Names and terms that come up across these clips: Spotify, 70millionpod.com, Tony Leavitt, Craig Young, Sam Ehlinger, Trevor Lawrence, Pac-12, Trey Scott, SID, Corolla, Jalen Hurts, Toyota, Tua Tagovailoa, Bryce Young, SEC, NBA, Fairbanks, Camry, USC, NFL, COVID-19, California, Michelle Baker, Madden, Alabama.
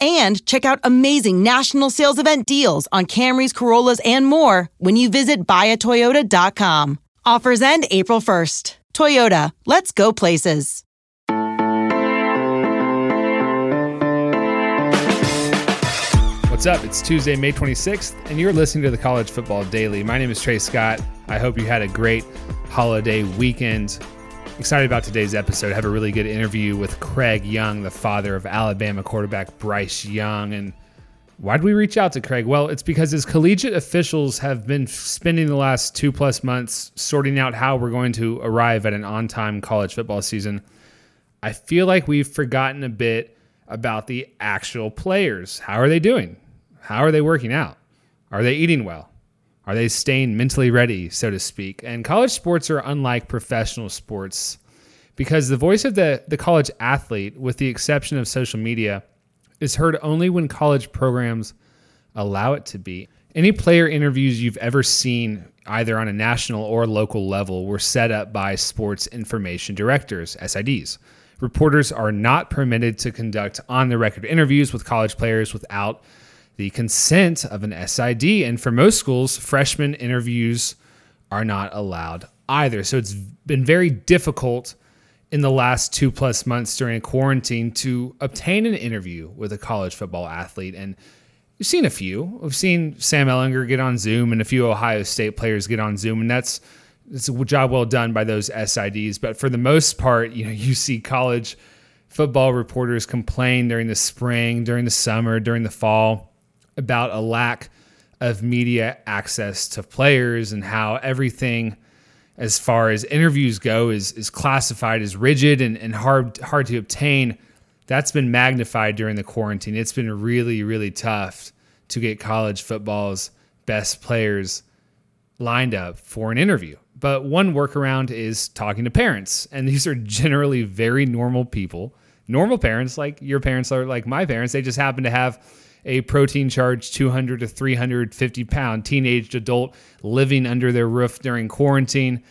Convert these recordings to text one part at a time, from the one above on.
And check out amazing national sales event deals on Camrys, Corollas, and more when you visit buyatoyota.com. Offers end April 1st. Toyota, let's go places. What's up? It's Tuesday, May 26th, and you're listening to the College Football Daily. My name is Trey Scott. I hope you had a great holiday weekend. Excited about today's episode. I have a really good interview with Craig Young, the father of Alabama quarterback Bryce Young. And why did we reach out to Craig? Well, it's because his collegiate officials have been spending the last 2+ months sorting out how we're going to arrive at an on-time college football season. I feel like we've forgotten a bit about the actual players. How are they doing? How are they working out? Are they eating well? Are they staying mentally ready, so to speak? And college sports are unlike professional sports because the voice of the college athlete, with the exception of social media, is heard only when college programs allow it to be. Any player interviews you've ever seen, either on a national or local level, were set up by sports information directors, SIDs. Reporters are not permitted to conduct on-the-record interviews with college players without the consent of an SID, and for most schools, freshman interviews are not allowed either. So it's been very difficult in the last 2+ months during quarantine to obtain an interview with a college football athlete. And we've seen a few. We've seen Sam Ehlinger get on Zoom and a few Ohio State players get on Zoom, and that's a job well done by those SIDs. But for the most part, you see college football reporters complain during the spring, during the summer, during the fall, about a lack of media access to players and how everything as far as interviews go is classified as rigid and hard to obtain. That's been magnified during the quarantine. It's been really, really tough to get college football's best players lined up for an interview. But one workaround is talking to parents. And these are generally very normal people. Normal parents, like your parents are like my parents. They just happen to have a protein-charged 200 to 350-pound teenage adult living under their roof during quarantine,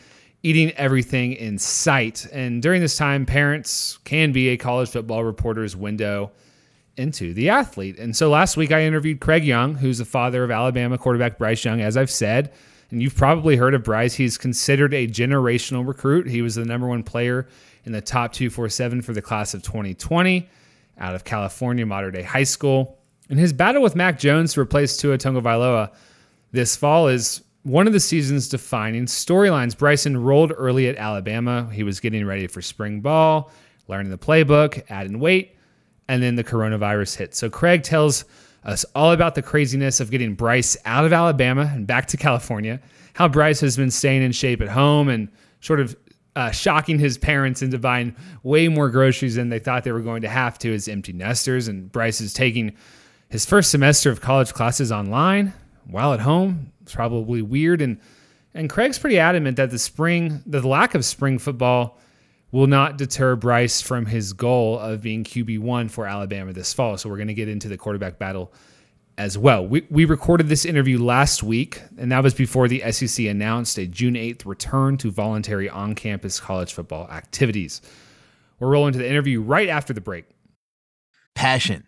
eating everything in sight. And during this time, parents can be a college football reporter's window into the athlete. And so last week, I interviewed Craig Young, who's the father of Alabama quarterback Bryce Young, as I've said. And you've probably heard of Bryce. He's considered a generational recruit. He was the number one player in the top 247 for the class of 2020 out of California, modern-day high school. And his battle with Mac Jones to replace Tua Tagovailoa this fall is one of the season's defining storylines. Bryce enrolled early at Alabama. He was getting ready for spring ball, learning the playbook, adding weight, and then the coronavirus hit. So Craig tells us all about the craziness of getting Bryce out of Alabama and back to California, how Bryce has been staying in shape at home and sort of shocking his parents into buying way more groceries than they thought they were going to have to as empty nesters. And Bryce is taking his first semester of college classes online while at home. It's probably weird. And Craig's pretty adamant that the lack of spring football will not deter Bryce from his goal of being QB1 for Alabama this fall. So we're going to get into the quarterback battle as well. We recorded this interview last week, and that was before the SEC announced a June 8th return to voluntary on-campus college football activities. We're rolling to the interview right after the break. Passion,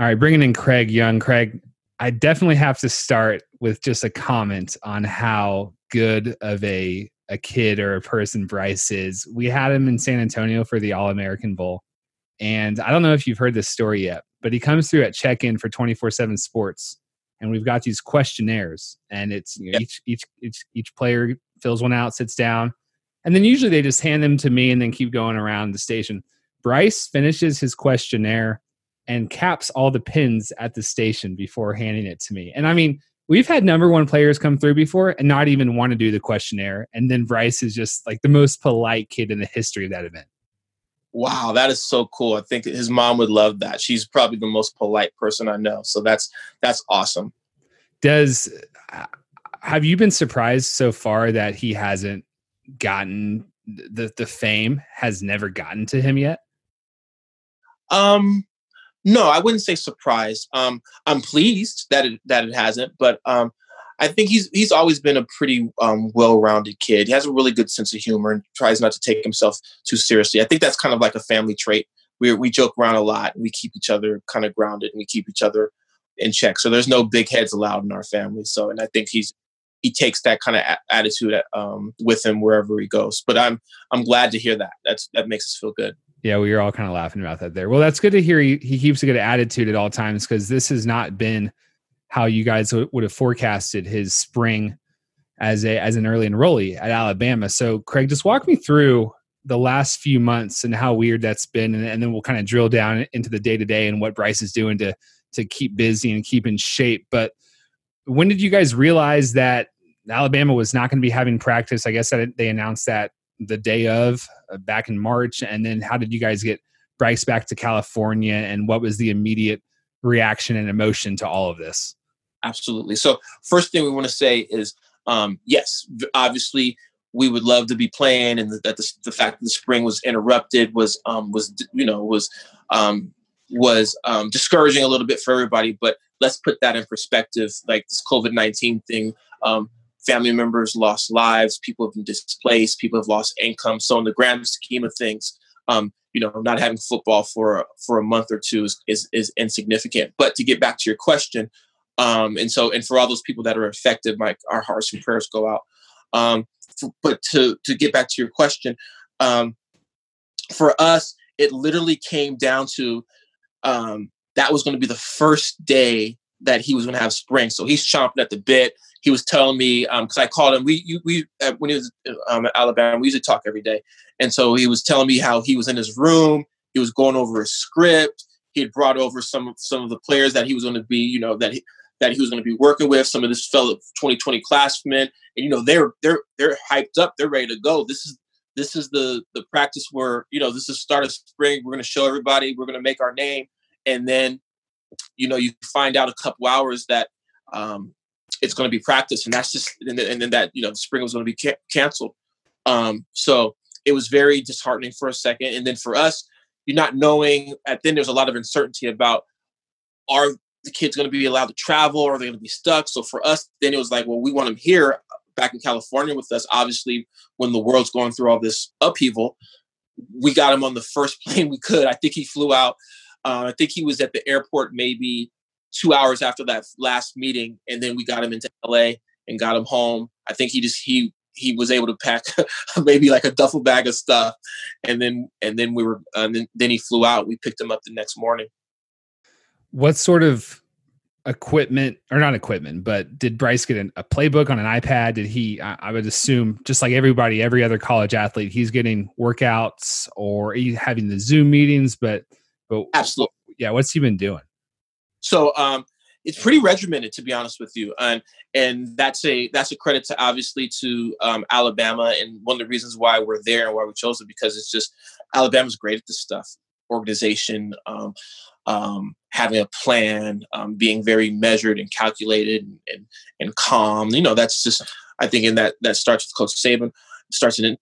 All right, bringing in Craig Young. Craig, I definitely have to start with just a comment on how good of a kid or a person Bryce is. We had him in San Antonio for the All-American Bowl, and I don't know if you've heard this story yet, but he comes through at check-in for 24/7 Sports, and we've got these questionnaires, and it's each player fills one out, sits down, and then usually they just hand them to me and then keep going around the station. Bryce finishes his questionnaire and caps all the pins at the station before handing it to me. And I mean, we've had number one players come through before and not even want to do the questionnaire. And then Bryce is just like the most polite kid in the history of that event. Wow, that is so cool. I think his mom would love that. She's probably the most polite person I know. So that's awesome. Have you been surprised so far that he hasn't gotten the fame has never gotten to him yet? No, I wouldn't say surprised. I'm pleased that it hasn't, but I think he's always been a pretty well-rounded kid. He has a really good sense of humor and tries not to take himself too seriously. I think that's kind of like a family trait. We joke around a lot, and we keep each other kind of grounded, and we keep each other in check. So there's no big heads allowed in our family. So, and I think he takes that kind of attitude with him wherever he goes. But I'm glad to hear that. That makes us feel good. Yeah, we were all kind of laughing about that there. Well, that's good to hear. He keeps a good attitude at all times, because this has not been how you guys would have forecasted his spring as an early enrollee at Alabama. So, Craig, just walk me through the last few months and how weird that's been, and then we'll kind of drill down into the day-to-day and what Bryce is doing to keep busy and keep in shape. But when did you guys realize that Alabama was not going to be having practice? I guess that they announced that the day of back in March. And then how did you guys get Bryce back to California, and what was the immediate reaction and emotion to all of this? Absolutely. So first thing we want to say is, yes, obviously we would love to be playing, and that the fact that the spring was interrupted was discouraging a little bit for everybody, but let's put that in perspective. Like this COVID-19 thing, family members lost lives, people have been displaced, people have lost income. So in the grand scheme of things, not having football for a month or two is insignificant. But to get back to your question, and for all those people that are affected, Mike, our hearts and prayers go out. But to get back to your question, for us, it literally came down to that was going to be the first day that he was going to have spring. So he's chomping at the bit. He was telling me, because I called him, we when he was at Alabama, we used to talk every day. And so he was telling me how he was in his room, he was going over his script, he had brought over some of the players that he was going to be, that he was going to be working with, some of his fellow 2020 classmen, and they're hyped up, they're ready to go. This is the practice where, this is the start of spring, we're going to show everybody, we're going to make our name. And then, you find out a couple hours that it's going to be practice, and that's just, and then that, spring was going to be canceled. So it was very disheartening for a second. And then for us, you're not knowing, and then there's a lot of uncertainty about, are the kids going to be allowed to travel? Or are they going to be stuck? So for us, then it was like, well, we want them here back in California with us. Obviously, when the world's going through all this upheaval, we got him on the first plane we could. I think he flew out. I think he was at the airport maybe 2 hours after that last meeting, and then we got him into LA and got him home. I think he was able to pack maybe like a duffel bag of stuff, and then we were, then he flew out. We picked him up the next morning. What sort of equipment, or not equipment, but did Bryce get a playbook on an iPad? Did he? I would assume, just like everybody, every other college athlete, he's getting workouts or he's having the Zoom meetings, but absolutely, yeah. What's he been doing? So it's pretty regimented, to be honest with you, and that's a credit to, obviously, to Alabama, and one of the reasons why we're there and why we chose it, because it's just, Alabama's great at this stuff, organization, having a plan, being very measured and calculated and calm. You know, that's just, I think, in that starts with Coach Saban, starts in,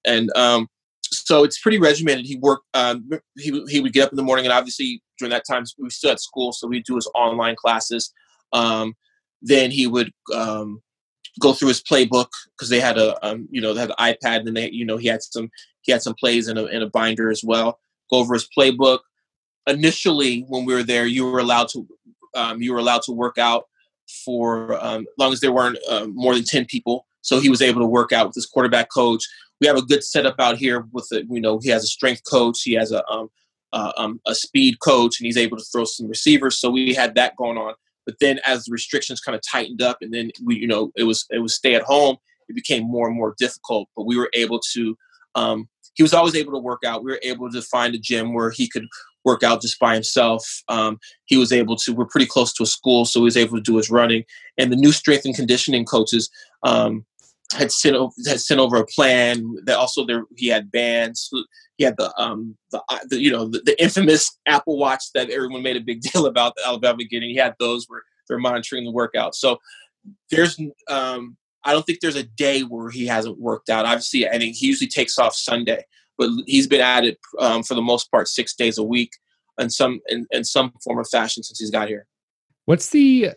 so it's pretty regimented. He worked, he would get up in the morning, and obviously during that time we were still at school, so we'd do his online classes. Then he would go through his playbook, because they had an iPad, and he had some plays in a binder as well. Go over his playbook. Initially, when we were there, you were allowed to work out for as long as there weren't more than 10 people. So he was able to work out with his quarterback coach. We have a good setup out here with he has a strength coach, he has a speed coach, and he's able to throw some receivers. So we had that going on. But then as the restrictions kind of tightened up, and then it was stay at home, it became more and more difficult. But we were able to, he was always able to work out. We were able to find a gym where he could work out just by himself. He was able to, we're pretty close to a school, so he was able to do his running. And the new strength and conditioning coaches had sent over a plan that also he had bands. He had the infamous Apple Watch that everyone made a big deal about the Alabama getting. He had those where they're monitoring the workout. So there's, I don't think there's a day where he hasn't worked out. Obviously, I think he usually takes off Sunday, but he's been at it for the most part 6 days a week in some form or fashion since he's got here. What's the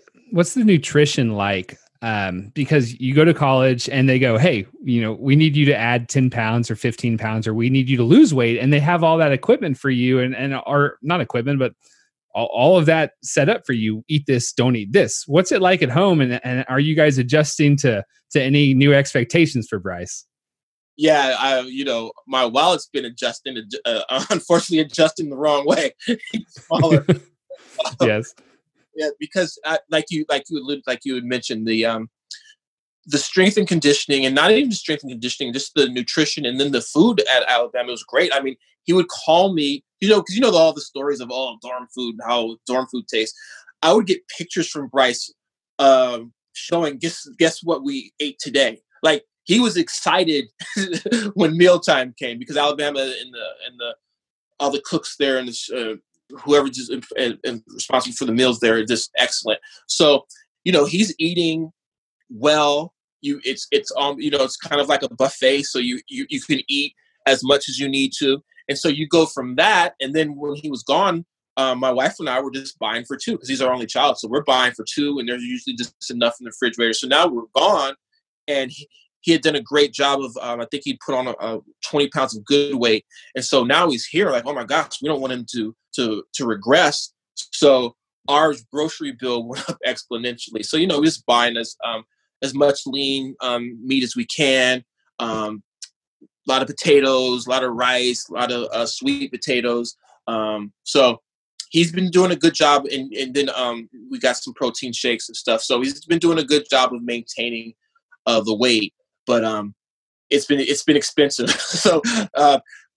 nutrition like? Because you go to college and they go, hey, we need you to add 10 pounds or 15 pounds, or we need you to lose weight. And they have all that equipment for you and are not equipment, but all of that set up for you. Eat this, don't eat this. What's it like at home? And are you guys adjusting to any new expectations for Bryce? Yeah, my wallet's been adjusting, unfortunately adjusting the wrong way. Smaller. Yes. Yeah, because like you had mentioned, the strength and conditioning, and not even strength and conditioning, just the nutrition and then the food at Alabama was great. I mean, he would call me, because all the stories of dorm food and how dorm food tastes. I would get pictures from Bryce showing guess what we ate today. Like, he was excited when mealtime came, because Alabama and all the cooks there and the whoever just and responsible for the meals there are just excellent. So, he's eating well. It's kind of like a buffet. So you can eat as much as you need to. And so you go from that. And then when he was gone, my wife and I were just buying for two, because he's our only child. So we're buying for two, and there's usually just enough in the refrigerator. So now we're gone, and he had done a great job of, I think he'd put on a 20 pounds of good weight. And so now he's here, like, oh my gosh, we don't want him to regress. So our grocery bill went up exponentially. So, we're just buying as much lean meat as we can. A lot of potatoes, a lot of rice, a lot of sweet potatoes. So he's been doing a good job. And then we got some protein shakes and stuff. So he's been doing a good job of maintaining the weight. But it's been expensive. So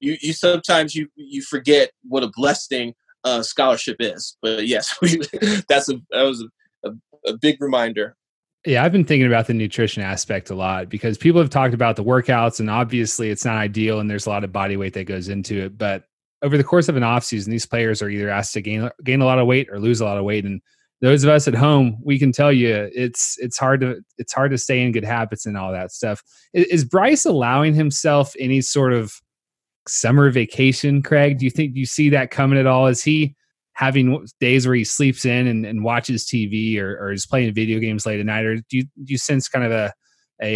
you sometimes you forget what a blessing scholarship is. But yes, that was a big reminder. Yeah, I've been thinking about the nutrition aspect a lot, because people have talked about the workouts, and obviously it's not ideal, and there's a lot of body weight that goes into it. But over the course of an offseason, these players are either asked to gain a lot of weight or lose a lot of weight, and those of us at home, we can tell you it's hard to stay in good habits and all that stuff. Is Bryce allowing himself any sort of summer vacation, Craig? Do you think you see that coming at all? Is he having days where he sleeps in and watches TV or is playing video games late at night? Or do you sense kind of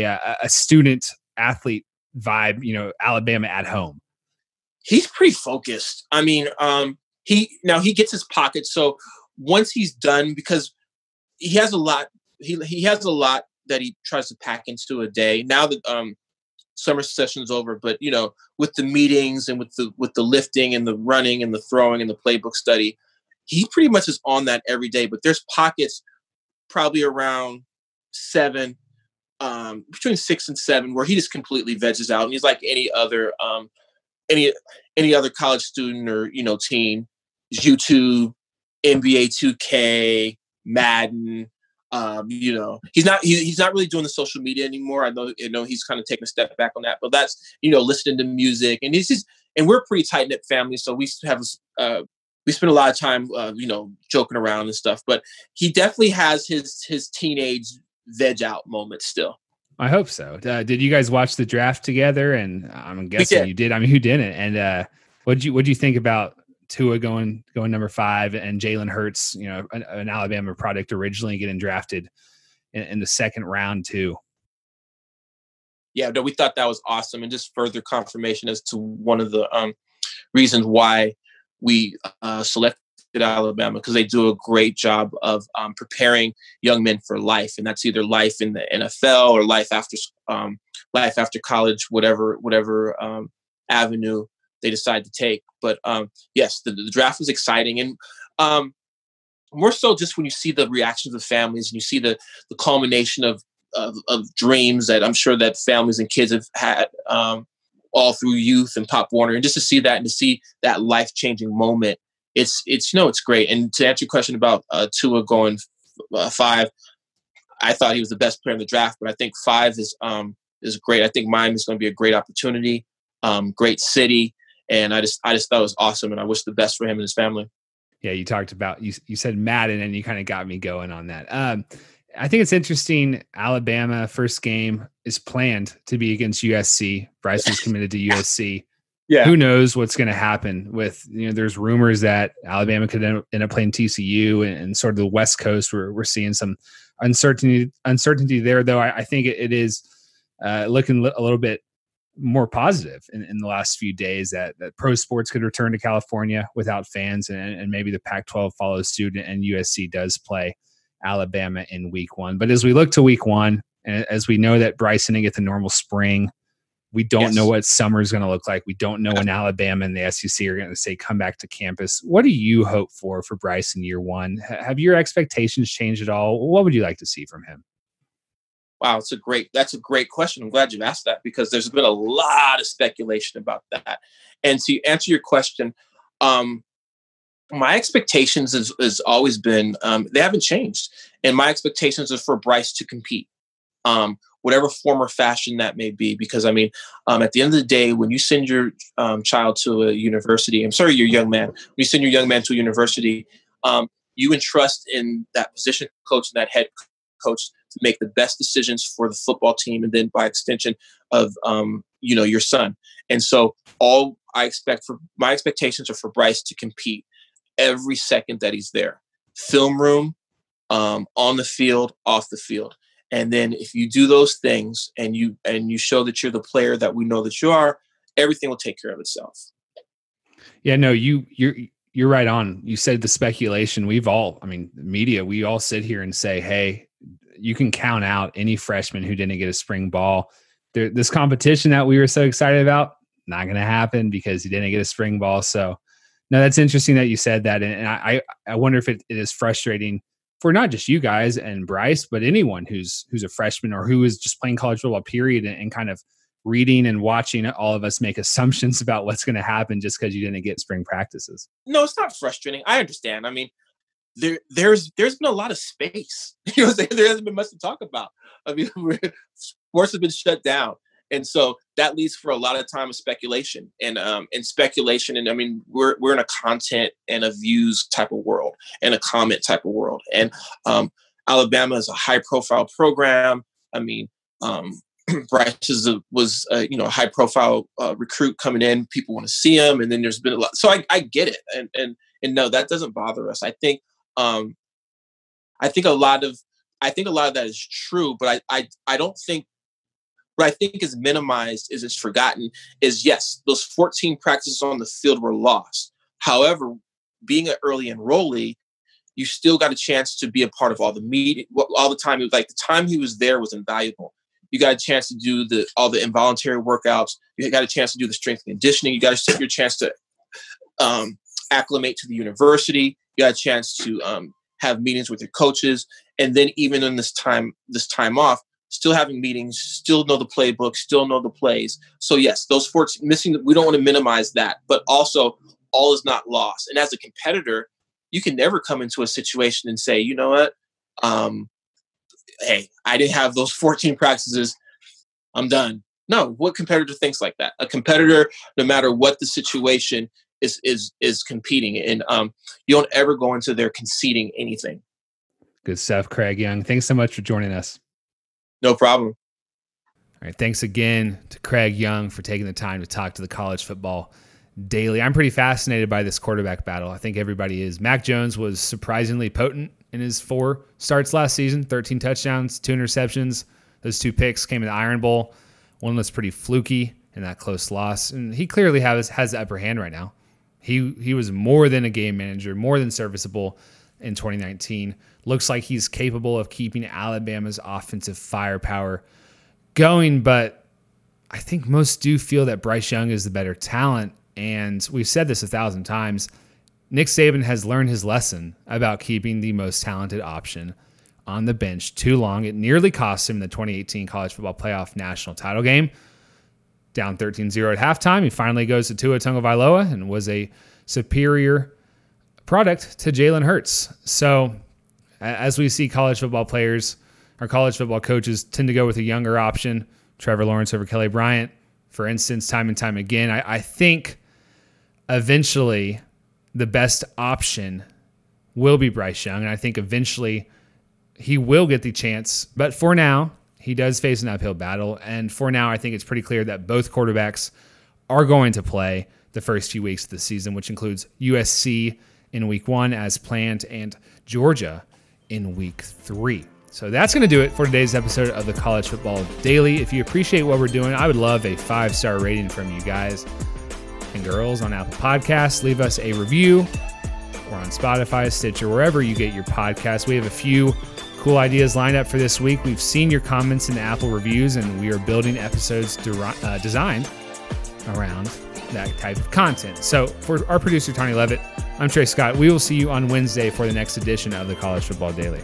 a student athlete vibe, Alabama at home? He's pretty focused. I mean, he gets his pocket. So once he's done, because he has a lot, he has a lot that he tries to pack into a day. Now that summer session's over, but with the meetings and with the lifting and the running and the throwing and the playbook study, he pretty much is on that every day. But there's pockets probably around between 6 and 7, where he just completely veges out, and he's like any other college student or teen. YouTube, NBA 2K, Madden. He's not really doing the social media anymore. I know he's kind of taking a step back on that, but that's listening to music, and we're a pretty tight knit family, so we have we spent a lot of time, joking around and stuff. But he definitely has his teenage veg out moment still. I hope so. Did you guys watch the draft together? And I'm guessing you did. I mean, who didn't? And what'd you think about Tua going number 5 and Jalen Hurts, an Alabama product originally, getting drafted in the second round too? Yeah, no, we thought that was awesome, and just further confirmation as to one of the reasons why we selected Alabama, because they do a great job of preparing young men for life, and that's either life in the NFL or life after college, whatever avenue they decide to take. But yes, the draft was exciting, and more so just when you see the reactions of families and you see the culmination of dreams that I'm sure that families and kids have had all through youth and Pop Warner, and just to see that and to see that life changing moment, it's great. And to answer your question about Tua going 5, I thought he was the best player in the draft, but I think 5 is great. I think Miami is going to be a great opportunity, great city. And I just thought it was awesome, and I wish the best for him and his family. Yeah, you talked about, you said Madden, and you kind of got me going on that. I think it's interesting. Alabama first game is planned to be against USC. Bryce was committed to USC. Yeah, who knows what's going to happen with there's rumors that Alabama could end up playing TCU and sort of the West Coast. We're seeing some uncertainty there, though. I think it is looking a little bit more positive in the last few days that pro sports could return to California without fans, and maybe the Pac-12 follows suit and USC does play Alabama in week 1. But as we look to week 1, and as we know that Bryce didn't get the normal spring, we don't know what summer is going to look like. We don't know when Alabama and the SEC are going to say, come back to campus. What do you hope for Bryce in year 1? Have your expectations changed at all? What would you like to see from him? Wow, that's a great question. I'm glad you asked that, because there's been a lot of speculation about that. And to answer your question, my expectations has always been, they haven't changed. And my expectations is for Bryce to compete, whatever form or fashion that may be. Because, I mean, at the end of the day, when you send your child to a university, when you send your young man to a university, you entrust in that position coach and that head coach to make the best decisions for the football team, and then by extension of, your son. And so my expectations are for Bryce to compete every second that he's there, film room, on the field, off the field. And then if you do those things and you show that you're the player that we know that you are, everything will take care of itself. Yeah, no, you're right on. You said the speculation. We all sit here and say, hey, you can count out any freshman who didn't get a spring ball. This competition that we were so excited about, not going to happen because he didn't get a spring ball. So no, that's interesting that you said that. And I wonder if it is frustrating for not just you guys and Bryce, but anyone who's a freshman or who is just playing college football, period, and kind of reading and watching all of us make assumptions about what's going to happen just because you didn't get spring practices. No, it's not frustrating. I understand. I mean, there's been a lot of space. There hasn't been much to talk about. I mean, sports have been shut down. And so that leads for a lot of time of speculation and speculation. And I mean, we're in a content and a views type of world and a comment type of world. And Alabama is a high profile program. I mean, Bryce was a high profile recruit coming in. People want to see him. And then there's been a lot. So I get it. And no, that doesn't bother us. I think a lot of that is true, but I don't think. What I think is minimized is it's forgotten is, yes, those 14 practices on the field were lost. However, being an early enrollee, you still got a chance to be a part of all the media, all the time. It was like the time he was there was invaluable. You got a chance to do all the involuntary workouts. You got a chance to do the strength and conditioning. You got your chance to acclimate to the university. You got a chance to have meetings with your coaches. And then even in this time off, still having meetings, still know the playbook, still know the plays. So yes, those 14 missing, we don't want to minimize that, but also all is not lost. And as a competitor, you can never come into a situation and say, you know what? Hey, I didn't have those 14 practices. I'm done. No, what competitor thinks like that? A competitor, no matter what the situation, is competing. And you don't ever go into there conceding anything. Good stuff, Craig Young. Thanks so much for joining us. No problem. All right. Thanks again to Craig Young for taking the time to talk to the College Football Daily. I'm pretty fascinated by this quarterback battle. I think everybody is. Mac Jones was surprisingly potent in his 4 starts last season, 13 touchdowns, 2 interceptions. Those 2 picks came in the Iron Bowl. One was pretty fluky in that close loss. And he clearly has the upper hand right now. He was more than a game manager, more than serviceable in 2019. Looks like he's capable of keeping Alabama's offensive firepower going, but I think most do feel that Bryce Young is the better talent. And we've said this 1,000 times. Nick Saban has learned his lesson about keeping the most talented option on the bench too long. It nearly cost him the 2018 College Football Playoff national title game. Down 13-0 at halftime, he finally goes to Tua Tagovailoa and was a superior product to Jalen Hurts. So as we see college football players or college football coaches tend to go with a younger option, Trevor Lawrence over Kelly Bryant, for instance, time and time again. I think eventually the best option will be Bryce Young, and I think eventually he will get the chance. But for now, he does face an uphill battle, and for now, I think it's pretty clear that both quarterbacks are going to play the first few weeks of the season, which includes USC in week 1 as planned and Georgia in week 3. So that's going to do it for today's episode of the College Football Daily. If you appreciate what we're doing, I would love a 5-star rating from you guys and girls on Apple Podcasts. Leave us a review. We're on Spotify, Stitcher, wherever you get your podcasts. We have a few cool ideas lined up for this week. We've seen your comments in the Apple reviews, and we are building episodes designed around that type of content. So for our producer, Tony Leavitt, I'm Trey Scott. We will see you on Wednesday for the next edition of the College Football Daily.